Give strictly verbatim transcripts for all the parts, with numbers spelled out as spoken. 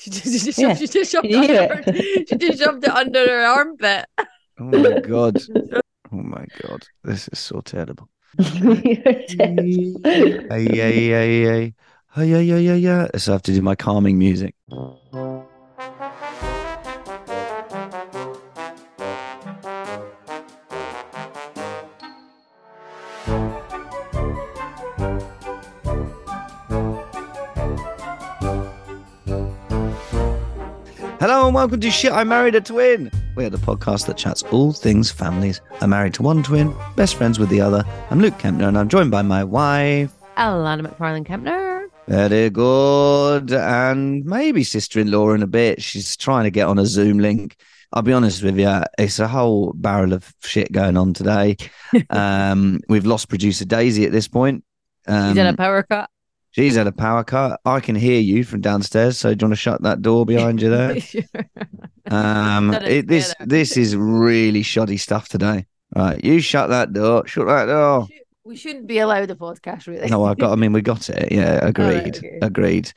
She just, yeah. she just shoved yeah. her, she just shoved it under her armpit. Oh my God. Oh my God. This is so terrible. You're terrible. Ay, ay, ay, ay. Ay, ay, ay, ay, ay. So I have to do my calming music. Hello and welcome to Shit I Married a Twin. We are the podcast that chats all things families. I'm married to one twin, best friends with the other. I'm Luke Kempner and I'm joined by my wife, Alana McFarlane Kempner. Very good. And maybe sister-in-law in a bit. She's trying to get on a Zoom link. I'll be honest with you, it's a whole barrel of shit going on today. um, we've lost producer Daisy at this point. Um, she's had a power cut. She's had a power cut. I can hear you from downstairs, so do you want to shut that door behind you there? Sure. Um, it, this this is really shoddy stuff today. All right, you shut that door. Shut that door. We shouldn't be allowed a podcast, really. No, I got. I mean, we got it. Yeah, agreed. Right, okay. Agreed.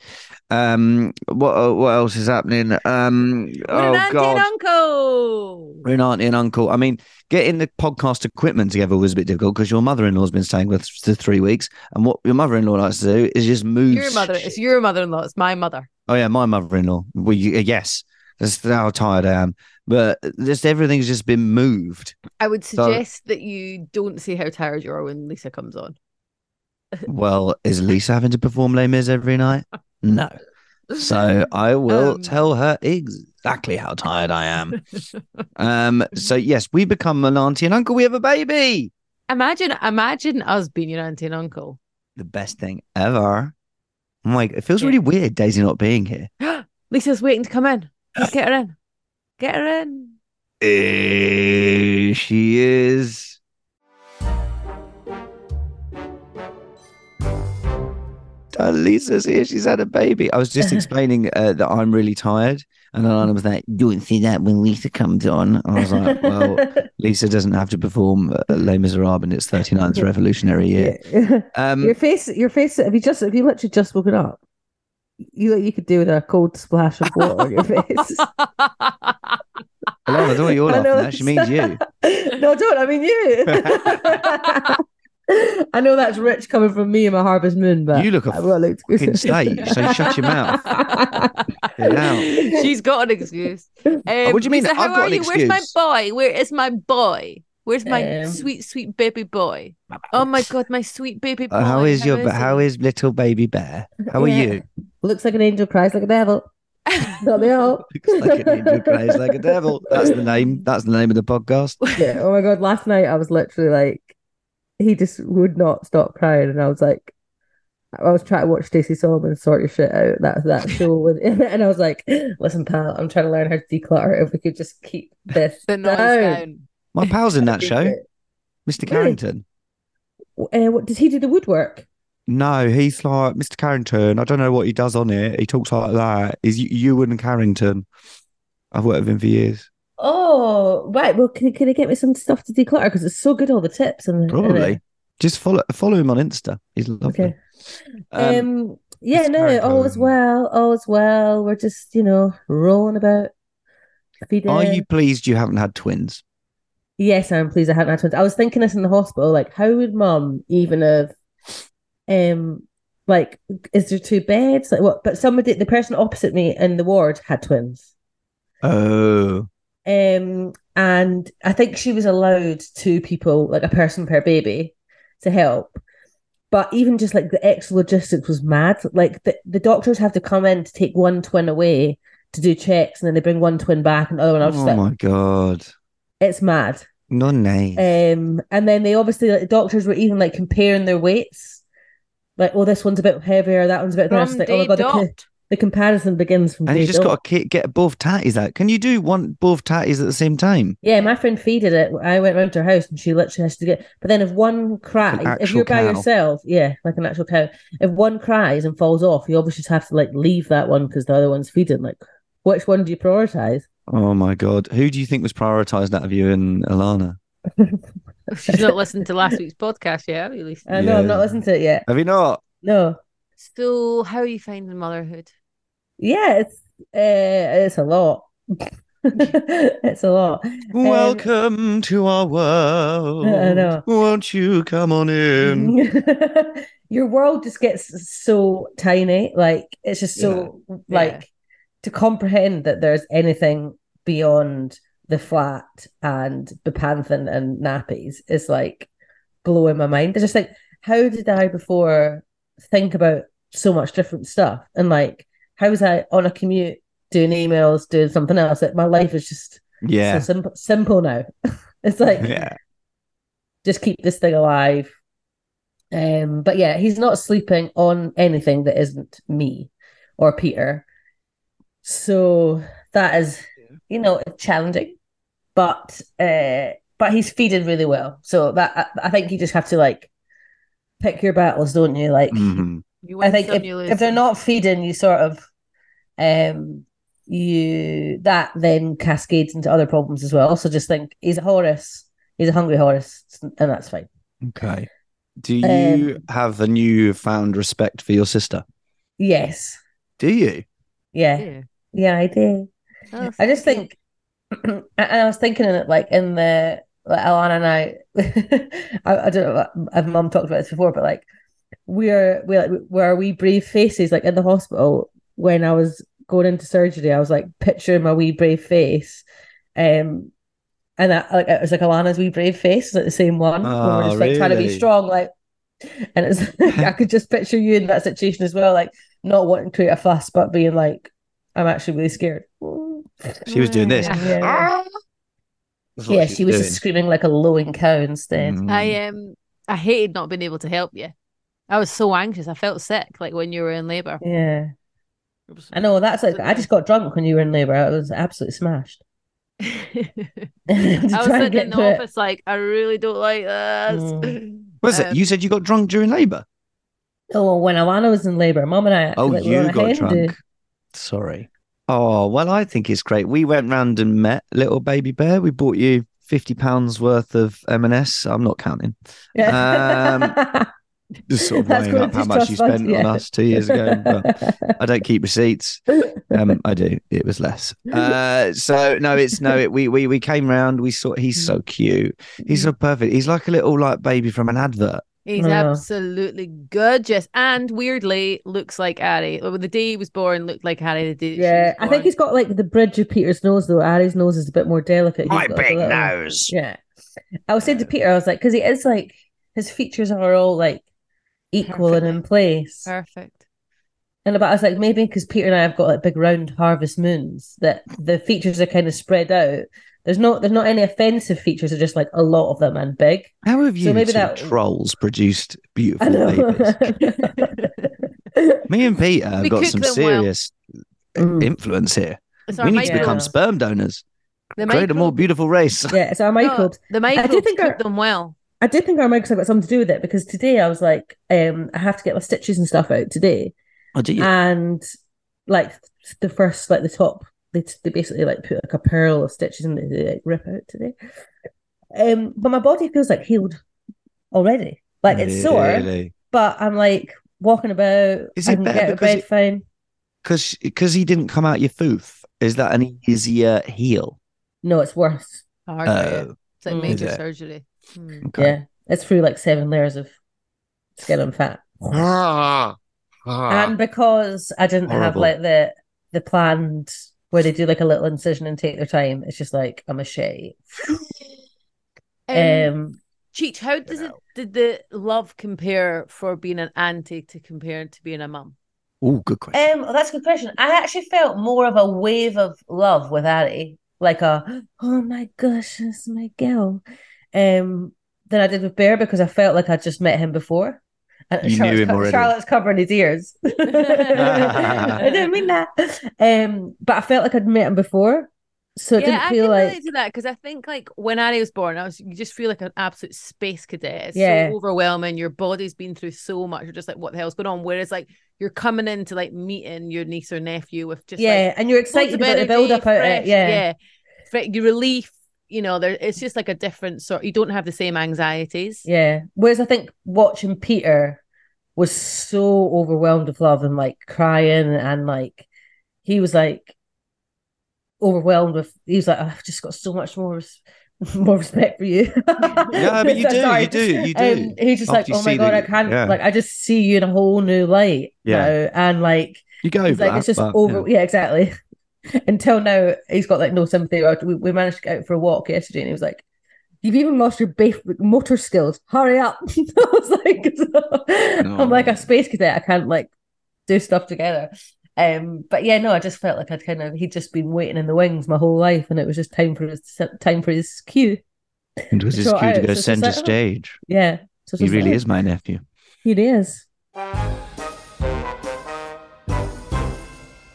Um, what what else is happening? Um, We're oh an auntie God. and uncle. We're an auntie and uncle. I mean, getting the podcast equipment together was a bit difficult because your mother-in-law's been staying with us for three weeks, and what your mother-in-law likes to do is just move. Your mother. It's your mother-in-law. It's my mother. Oh yeah, my mother-in-law. Well, yes. That's how tired I am. But just everything's just been moved. I would suggest so, that you don't see how tired you are when Lisa comes on. Well, is Lisa having to perform Les Mis every night? No. So I will um, tell her exactly how tired I am. um. So, yes, we become an auntie and uncle. We have a baby. Imagine imagine us being your auntie and uncle. The best thing ever. I'm like, it feels really weird, Daisy not being here. Lisa's waiting to come in. Let's get her in. Get her in. There she is. Oh, Lisa's here. She's had a baby. I was just explaining uh, that I'm really tired. And Alana was like, don't see that when Lisa comes on. And I was like, well, Lisa doesn't have to perform Les Miserables in its thirty-ninth revolutionary year. Um, your face, your face, have you just, have you literally just woken up? You you could do with a cold splash of water on your face. Alana, I don't know what you're laughing at. She means you. No, I don't. I mean you. I know that's rich coming from me and my harvest moon, but you look a fucking state. So shut your mouth. She's got an excuse. Um, oh, what do you mean? Lisa, I've how got are an you? Excuse. Where's my boy? Where is my boy? Where's my um, sweet, sweet baby boy? Oh my God, my sweet baby boy. How is how your? Is how is little baby bear? How yeah. are you? Looks like an angel, cries like a devil. Not me all. Looks like an angel, cries like a devil. That's the name. That's the name of the podcast. Yeah. Oh my God. Last night I was literally like, he just would not stop crying, and I was like, I was trying to watch Stacey Solomon sort your shit out. That that show, with, and I was like, listen, pal, I'm trying to learn how to declutter. If we could just keep this the noise down. down. My pal's in that show, it. Mister Carrington. Really? Uh, what, does he do the woodwork? No, he's like Mister Carrington. I don't know what he does on it. He talks like that. He's Ewan Carrington. I've worked with him for years. Oh, right. Well, can, can he get me some stuff to declutter? Because it's so good, all the tips. And probably. Just follow follow him on Insta. He's lovely. Okay. Um, um, yeah, Mister no, Carrington. all is well. All is well. We're just, you know, rolling about. Feeding. Are you pleased you haven't had twins? Yes, I'm pleased I haven't had twins. I was thinking this in the hospital, like, how would mum even have um like, is there two beds? Like, what? But somebody, the person opposite me in the ward had twins. Oh. Um, and I think she was allowed two people, like a person per baby, to help. But even just like the extra logistics was mad. Like the, the doctors have to come in to take one twin away to do checks, and then they bring one twin back and the other one. I was just like, oh my god, it's mad. Not nice. Um, and then they obviously, like, the doctors were even like comparing their weights. Like, oh, this one's a bit heavier, that one's a bit faster. Like, oh my god, the, co- the comparison begins from. And you just got to get both tatties out. Can you do one both tatties at the same time? Yeah, my friend Fee did it. I went round to her house, and she literally has to get. But then if one cries, if you're by cow. yourself, yeah, like an actual cow. If one cries and falls off, you obviously just have to like leave that one because the other one's feeding. Like, which one do you prioritize? Oh my god, who do you think was prioritized out of you and Alana? She's not listened to last week's podcast yet, have you, Lisa? Uh, no, yeah. I've not listened to it yet. Have you not? No. So, how are you finding motherhood? Yeah, it's uh, it's a lot. It's a lot. Welcome um, to our world. I know. Won't you come on in? Your world just gets so tiny. Like, it's just so yeah. like. Yeah. To comprehend that there's anything beyond the flat and Bepanthen and nappies is like blowing my mind. It's just like, how did I before think about so much different stuff? And like, how was I on a commute doing emails, doing something else? Like, my life is just yeah. so simple, simple now. It's like, yeah. just keep this thing alive. Um, but yeah, he's not sleeping on anything that isn't me or Peter. So that is, you know, challenging, but uh, but he's feeding really well. So that I, I think you just have to like pick your battles, don't you? Like, mm-hmm. you I think if, if they're not feeding, you sort of um you that then cascades into other problems as well. Also, just think he's a Horus, he's a hungry Horus, and that's fine. Okay. Do you um, have a newfound respect for your sister? Yes. Do you? Yeah. yeah, yeah, I do. Oh, I just think, and I was thinking in it, like in the like Alana and I, I, I don't know. I've mum talked about this before, but like we're we like were we brave faces. Like in the hospital when I was going into surgery, I was like picturing my wee brave face, um, and that like it was like Alana's wee brave face, like the same one. Oh, when we're just like really? trying to be strong, like, and it's like, I could just picture you in that situation as well, like. Not wanting to create a fuss, but being like, I'm actually really scared. She was doing this. Yeah, ah! yeah she, she was doing. Just screaming like a lowing cow instead. Mm. I um, I hated not being able to help you. I was so anxious. I felt sick, like when you were in labour. Yeah. I know, that's like, I just got drunk when you were in labour. I was absolutely smashed. I was sitting in the office it. like, I really don't like this. Mm. What is um, it? You said you got drunk during labour? Oh, when Alana was in labour, Mum and I... Oh, like, you got Hendu. drunk. Sorry. Oh, well, I think it's great. We went round and met little baby Bear. We bought you fifty pounds worth of M and S. I'm not counting. Yeah. Um, just sort of weighing up how much you spent yeah. on us two years ago. Well, I don't keep receipts. Um, I do. It was less. Uh, so, no, it's... No, it, we, we, we came round. We saw... He's so cute. He's so perfect. He's like a little, like, baby from an advert. He's oh. absolutely gorgeous, and weirdly looks like Harry. The day he was born looked like Harry. The day yeah, I think he's got like the bridge of Peter's nose, though. Harry's nose is a bit more delicate. My big little... nose. Yeah, I was saying to Peter, I was like, because he is like his features are all like equal Perfect. and in place. Perfect. And about I was like maybe because Peter and I have got like big round harvest moons that the features are kind of spread out. There's not there's not any offensive features. There's just like a lot of them and big. How have you so maybe that... trolls produced beautiful babies? Me and Peter have we got some serious well. influence here. So we need microbes. to become sperm donors. The Create microbes. a more beautiful race. Yeah, it's our microbes. No, the microbes I do think cook our, them well. I did think our microbes have got something to do with it because today I was like, um, I have to get my stitches and stuff out today. Oh, do you? And like the first, like the top. They, they basically like put like a pearl of stitches and they like rip out today. Um, but my body feels like healed already. Like really? It's sore, but I'm like walking about. Is it I can better get out of bed it, fine. Because because he didn't come out your foof. Is that an easier heal? No, it's worse. Oh, uh, it's like major it? surgery. Mm. Okay. Yeah, it's through like seven layers of skin and fat. Ah, and because I didn't horrible. have like the the planned where they do like a little incision and take their time, it's just like a machete. um, um Cheech, how does it did the love compare for being an auntie to comparing to being a mum? Oh, good question. Um, that's a good question. I actually felt more of a wave of love with Addie, like a oh my gosh, it's my girl, um, than I did with Bear because I felt like I'd just met him before. And you Charlotte's, knew him co- already. Charlotte's covering his ears. I didn't mean that. Um, but I felt like I'd met him before, so it yeah, didn't feel I can like relate to that because I think like when Addie was born, I was you just feel like an absolute space cadet. It's yeah. so overwhelming. Your body's been through so much. You're just like, what the hell's going on? Whereas like. You're coming into like meeting your niece or nephew with just yeah, like, and you're excited about the build up out it, yeah, yeah, your relief. You know, there it's just like a different sort. You don't have the same anxieties. Yeah, whereas I think watching Peter was so overwhelmed with love and like crying and like he was like overwhelmed with. He was like, I've just got so much more. Res- more respect for you. Yeah, I mean, you do, sorry. you do, you do. Um, he's just After like, oh my God, the, I can't, yeah. like, I just see you in a whole new light yeah. now. And like, you go over like, that, it's just but, over, yeah, yeah exactly. Until now, he's got like no sympathy. We, we managed to get out for a walk yesterday and he was like, you've even lost your ba- motor skills. Hurry up. I was like, so, no. I'm like a space cadet. I can't like do stuff together. Um, but yeah, no, I just felt like I'd kind of he'd just been waiting in the wings my whole life, and it was just time for his time for his cue. It was his cue out. to go so center like, oh. stage. Yeah, so he really like, is my nephew. He is. Well,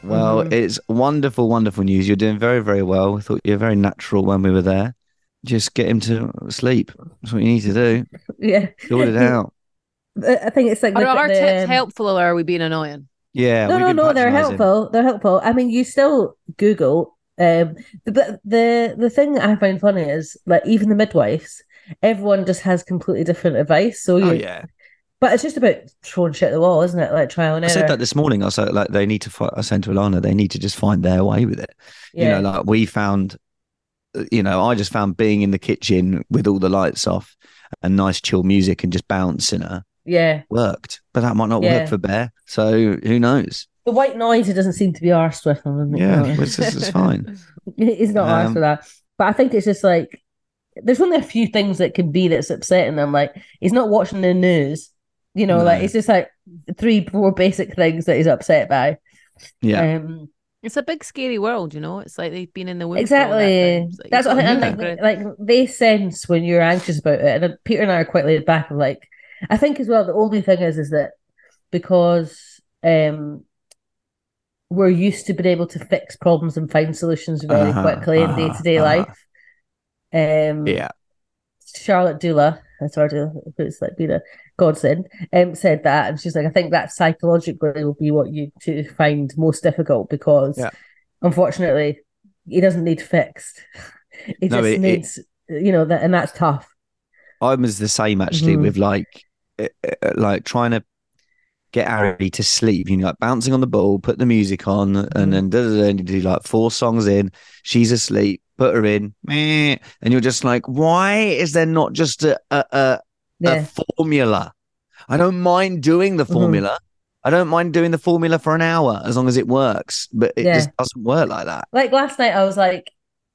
mm-hmm. it's wonderful, wonderful news. You're doing very, very well. We thought you were very natural when we were there. Just get him to sleep. That's what you need to do. Yeah, sort it out. I think it's like are our the, tips um... helpful, or are we being annoying? Yeah, no, no, no. They're helpful. They're helpful. I mean, you still Google. Um, the the the thing I find funny is like even the midwives, everyone just has completely different advice. So you, oh, yeah, but it's just about throwing shit at the wall, isn't it? Like trial and error. I said that this morning. I said like they need to. Find, I said to Alana, they need to just find their way with it. Yeah. You know, like we found. You know, I just found being in the kitchen with all the lights off and nice chill music and just bouncing her. Yeah, worked, but that might not yeah. work for Bear. So who knows? The white noise it doesn't seem to be arsed with him. Yeah, which is fine. He's not um, arsed with that. But I think it's just like there's only a few things that can be that's upsetting them. Like he's not watching the news. You know, no. like it's just like three, four basic things that he's upset by. Yeah. Um, it's a big scary world, you know. It's like they've been in the womb. Exactly. That like, that's what I think. Like, like they sense when you're anxious about it, and Peter and I are quite laid back and like. I think as well, the only thing is, is that because um, we're used to being able to fix problems and find solutions very uh-huh, quickly uh-huh, in day-to-day uh-huh. life. Um, yeah. Charlotte Dula, that's our doula, who's like been a godsend, um, said that. And she's like, I think that psychologically will be what you two find most difficult because yeah. unfortunately, he doesn't need fixed. He no, just it, needs, it... you know, that, and that's tough. I was the same actually mm-hmm. with like, like trying to get Ari to sleep. You know, like bouncing on the ball, put the music on, mm-hmm. and then da, da, da, and you do like four songs in. She's asleep. Put her in, meh, and you're just like, why is there not just a a, a, yeah. a formula? I don't mind doing the formula. Mm-hmm. I don't mind doing the formula for an hour as long as it works. But it yeah. just doesn't work like that. Like last night, I was like.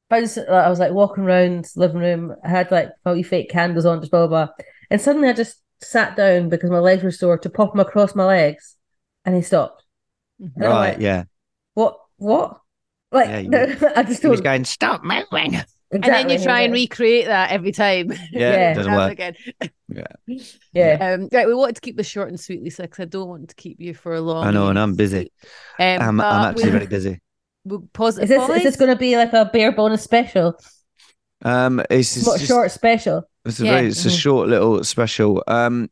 I was, I was like walking around the living room. I had like probably fake candles on, just blah, blah, blah. And suddenly I just sat down because my legs were sore to pop him across my legs. And he stopped. And right, like, yeah. What? What? Like, yeah, no, I just he was going, stop moving. Exactly. And then you try yeah. and recreate that every time. Yeah, yeah. It doesn't work. Again. yeah. yeah. Um, right, we wanted to keep this short and sweet, Lisa, because I don't want to keep you for a long. I know, and I'm busy. Um, I'm, I'm actually very busy. Positive is this, is this going to be like a bare bonus special? Um, it's, it's not just, short special. It's a yeah. very, it's mm-hmm. a short little special. Um,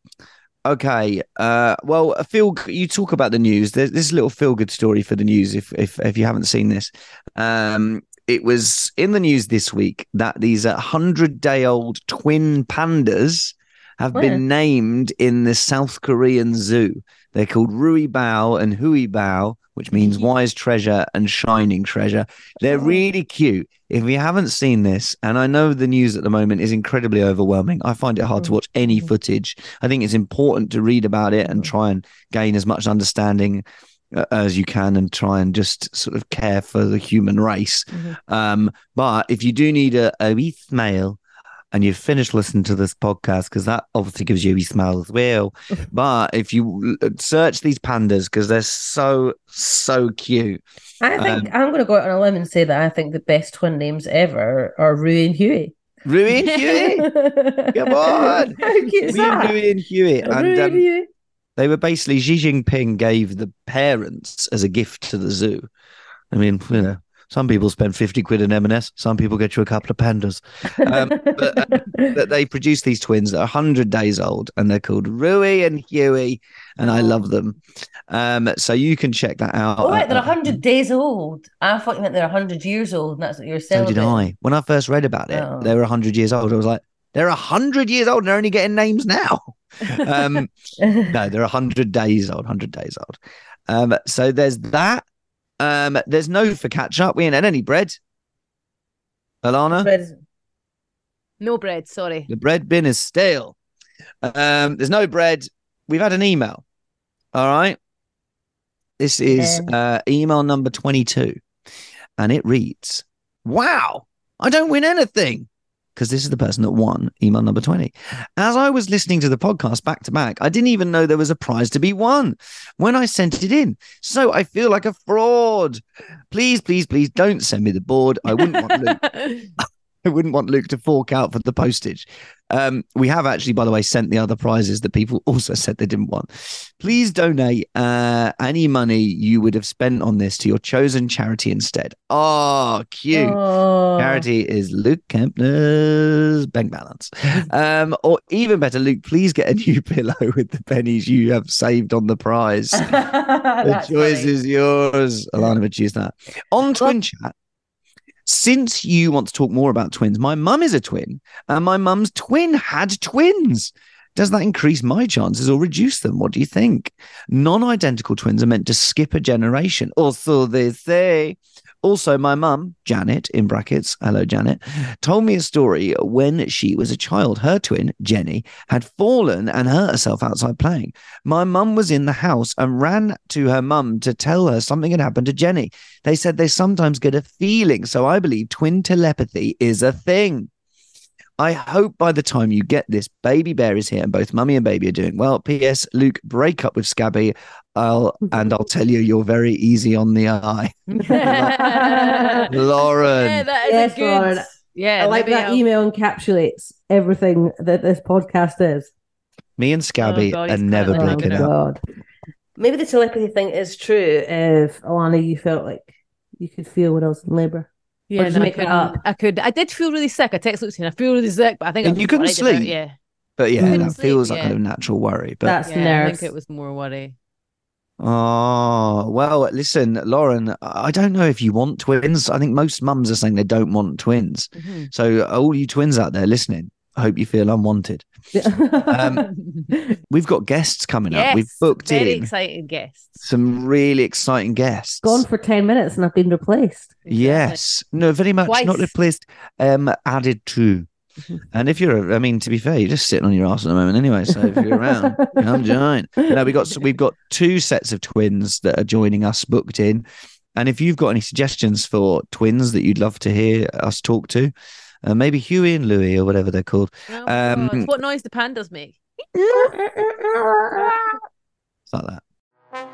okay. Uh, well, a feel you talk about the news. There's this little feel good story for the news. If if if you haven't seen this, um, it was in the news this week that these hundred day old twin pandas have Where? been named in the South Korean zoo. They're called Rui Bao and Hui Bao, which means wise treasure and shining treasure. They're really cute. If you haven't seen this, and I know the news at the moment is incredibly overwhelming. I find it hard to watch any footage. I think it's important to read about it and try and gain as much understanding as you can and try and just sort of care for the human race. Mm-hmm. Um, but if you do need a, a wee smile and you've finished listening to this podcast, because that obviously gives you a wee smile as well. But if you search these pandas, because they're so, so cute. I think um, I'm going to go out on a limb and say that I think the best twin names ever are Rui and Huey. Rui and Huey? Come on. How cute is that? Rui and Huey. And, Rui and um, Huey. They were basically, Xi Jinping gave the parents as a gift to the zoo. I mean, you know, some people spend fifty quid in M and S. Some people get you a couple of pandas. Um, but, uh, but they produce these twins that are one hundred days old, and they're called Rui and Huey, and oh. I love them. Um, so you can check that out. Oh, wait, they're one hundred days old. I thought you meant they're one hundred years old, and that's what you were saying. So did I. When I first read about it, oh. they were one hundred years old. I was like, they're one hundred years old and they're only getting names now. Um, no, they're one hundred days old, one hundred days old. Um, so there's that. Um, there's no for catch-up. We ain't had any bread. Alana? Bread. No bread, sorry. The bread bin is stale. Um, there's no bread. We've had an email. All right? This is uh, email number twenty-two. And it reads, wow, I don't win anything. Because this is the person that won email number twenty. As I was listening to the podcast back to back, I didn't even know there was a prize to be won when I sent it in. So I feel like a fraud. Please, please, please don't send me the board. I wouldn't want Luke. I wouldn't want Luke to fork out for the postage. Um, we have actually, by the way, sent the other prizes that people also said they didn't want. Please donate uh, any money you would have spent on this to your chosen charity instead. Oh, cute. Oh. Charity is Luke Kempner's bank balance. Um, or even better, Luke, please get a new pillow with the pennies you have saved on the prize. The choice funny. is yours. Alana would choose that. On Twin Chat. Since you want to talk more about twins, my mum is a twin, and my mum's twin had twins. Does that increase my chances or reduce them? What do you think? Non-identical twins are meant to skip a generation, or so they say. Also, my mum, Janet, in brackets, hello, Janet, told me a story when she was a child. Her twin, Jenny, had fallen and hurt herself outside playing. My mum was in the house and ran to her mum to tell her something had happened to Jenny. They said they sometimes get a feeling, so I believe twin telepathy is a thing. I hope by the time you get this, baby Bear is here and both mummy and baby are doing well. P S. Luke, break up with Scabby. I'll and I'll tell you, you're very easy on the eye. Lauren. Yeah, that is yes, a good. Lauren. Yeah, I like that help. Email encapsulates everything that this podcast is. Me and Scabby oh, God, are never blinking out. Maybe the telepathy thing is true if, Alana, you felt like you could feel when I was in labour. Yeah, no, I, up? I could. I did feel really sick. I texted Lucy and I feel really sick, but I think and I you couldn't sleep. About, yeah, but yeah, that sleep, feels like yeah. kind of natural worry. But that's yeah, nerves. I think it was more worry. Oh well, listen, Lauren. I don't know if you want twins. I think most mums are saying they don't want twins. Mm-hmm. So all you twins out there listening, I hope you feel unwanted. um, we've got guests coming yes, up. We've booked very in very exciting guests. Some really exciting guests. Gone for ten minutes and I've been replaced. Yes. No, very much Twice. Not replaced. Um, added to. And if you're, I mean, to be fair, you're just sitting on your ass at the moment anyway. So if you're around, come join. No, we got we've got two sets of twins that are joining us booked in. And if you've got any suggestions for twins that you'd love to hear us talk to, uh, maybe Huey and Louie or whatever they're called. Oh, um, what noise the pandas make? It's like that.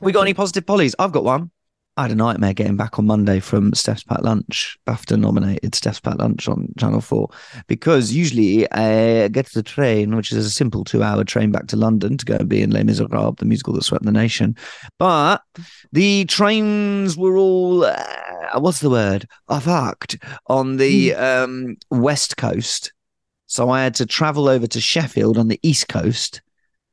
We got any positive pollies? I've got one. I had a nightmare getting back on Monday from Steph's Packed Lunch, BAFTA nominated Steph's Packed Lunch on Channel four, because usually I get to the train, which is a simple two-hour train back to London to go and be in Les Misérables, the musical that swept the nation. But the trains were all, uh, what's the word, fucked on the um, West Coast. So I had to travel over to Sheffield on the East Coast.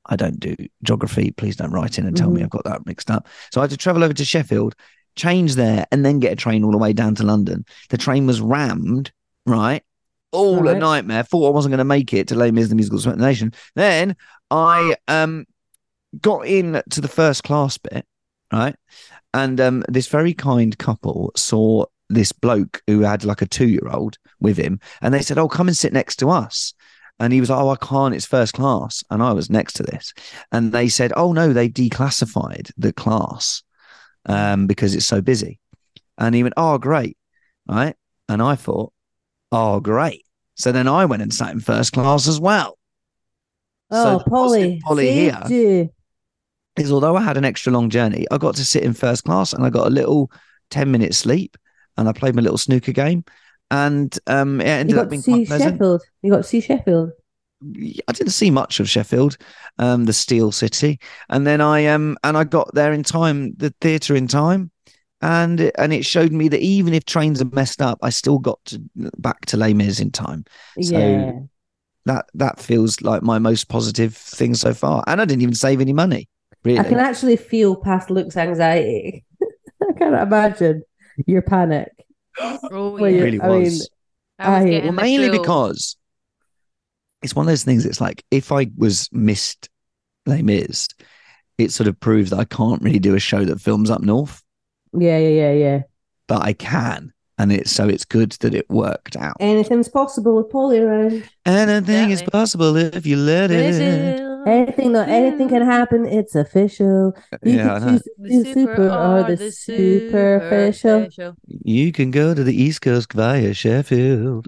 I don't do geography. Please don't write in and tell mm. me I've got that mixed up. So I had to travel over to Sheffield, change there, and then get a train all the way down to London. The train was rammed, right? all right. a nightmare. Thought I wasn't going to make it to Les Mis, the musical nation. Then I um got in to the first class bit, right? And um, this very kind couple saw this bloke who had like a two-year-old with him, and they said, "Oh, come and sit next to us." And he was like, "Oh, I can't, it's first class." And I was next to this. And they said, "Oh, no, they declassified the class um, because it's so busy." And he went, "Oh, great." Right. And I thought, "Oh, great." So then I went and sat in first class as well. Oh, so Polly. Polly here you. Is although I had an extra long journey, I got to sit in first class and I got a little ten minute sleep and I played my little snooker game. And um, it ended up being quite pleasant. Sheffield. You got to see Sheffield. I didn't see much of Sheffield, um, the Steel City, and then I um and I got there in time, the theatre in time, and and it showed me that even if trains are messed up, I still got to, back to Les Mis in time. So yeah. that that feels like my most positive thing so far, and I didn't even save any money. Really, I can actually feel past Luke's anxiety. I cannot imagine your panic. Oh, well, yeah. It really I was. Mean, I was I, well, mainly feel. Because it's one of those things. It's like if I was missed Les Mis, it sort of proves that I can't really do a show that films up north. Yeah, yeah, yeah, yeah. But I can, and it's so it's good that it worked out. Anything's possible with Polly around. Anything exactly. is possible if you let it. it. Anything, not anything can happen. It's official. You yeah, can choose the, the super, super or the, the superficial. superficial. You can go to the East Coast via Sheffield.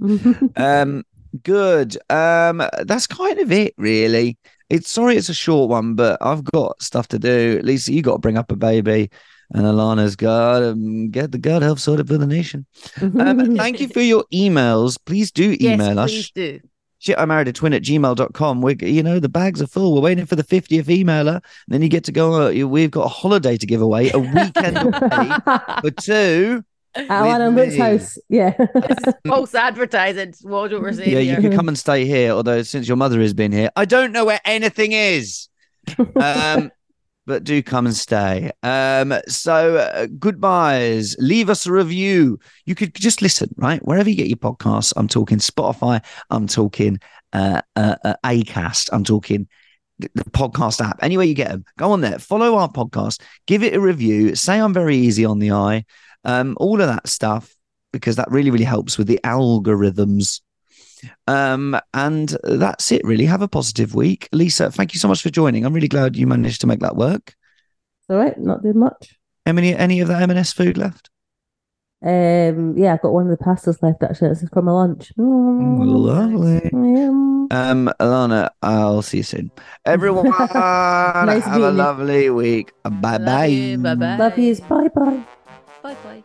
um, good. Um, that's kind of it, really. It's sorry, it's a short one, but I've got stuff to do. Lisa, you got to bring up a baby, and Alana's got to um, get the God Help sorted for the nation. Um, thank you for your emails. Please do email yes, us. Please do. Shit I Married a Twin at gmail dot com. We, you know, the bags are full. We're waiting for the fiftieth emailer. And then you get to go, uh, we've got a holiday to give away, a weekend away for two. Alan and Luke's house. Yeah. False advertising. What do we see? Yeah, you can come and stay here. Although, since your mother has been here, I don't know where anything is. Um, but do come and stay. Um, so uh, goodbyes. Leave us a review. You could just listen, right? Wherever you get your podcasts, I'm talking Spotify, I'm talking uh, uh, uh, Acast, I'm talking the podcast app. Anywhere you get them, go on there. Follow our podcast. Give it a review. Say I'm very easy on the eye. Um, all of that stuff, because that really, really helps with the algorithms. Um, and that's it, really. Have a positive week. Lisa, thank you so much for joining. I'm really glad you managed to make that work. All right, not doing much. Any, any of that M and S food left? Um, yeah, I've got one of the pastas left, actually. It's from my lunch. Mm. Lovely. Mm. Um, Alana, I'll see you soon. Everyone, nice have a lovely you. Week. Bye-bye. Love you, bye-bye. Love yous. Bye-bye. Bye-bye.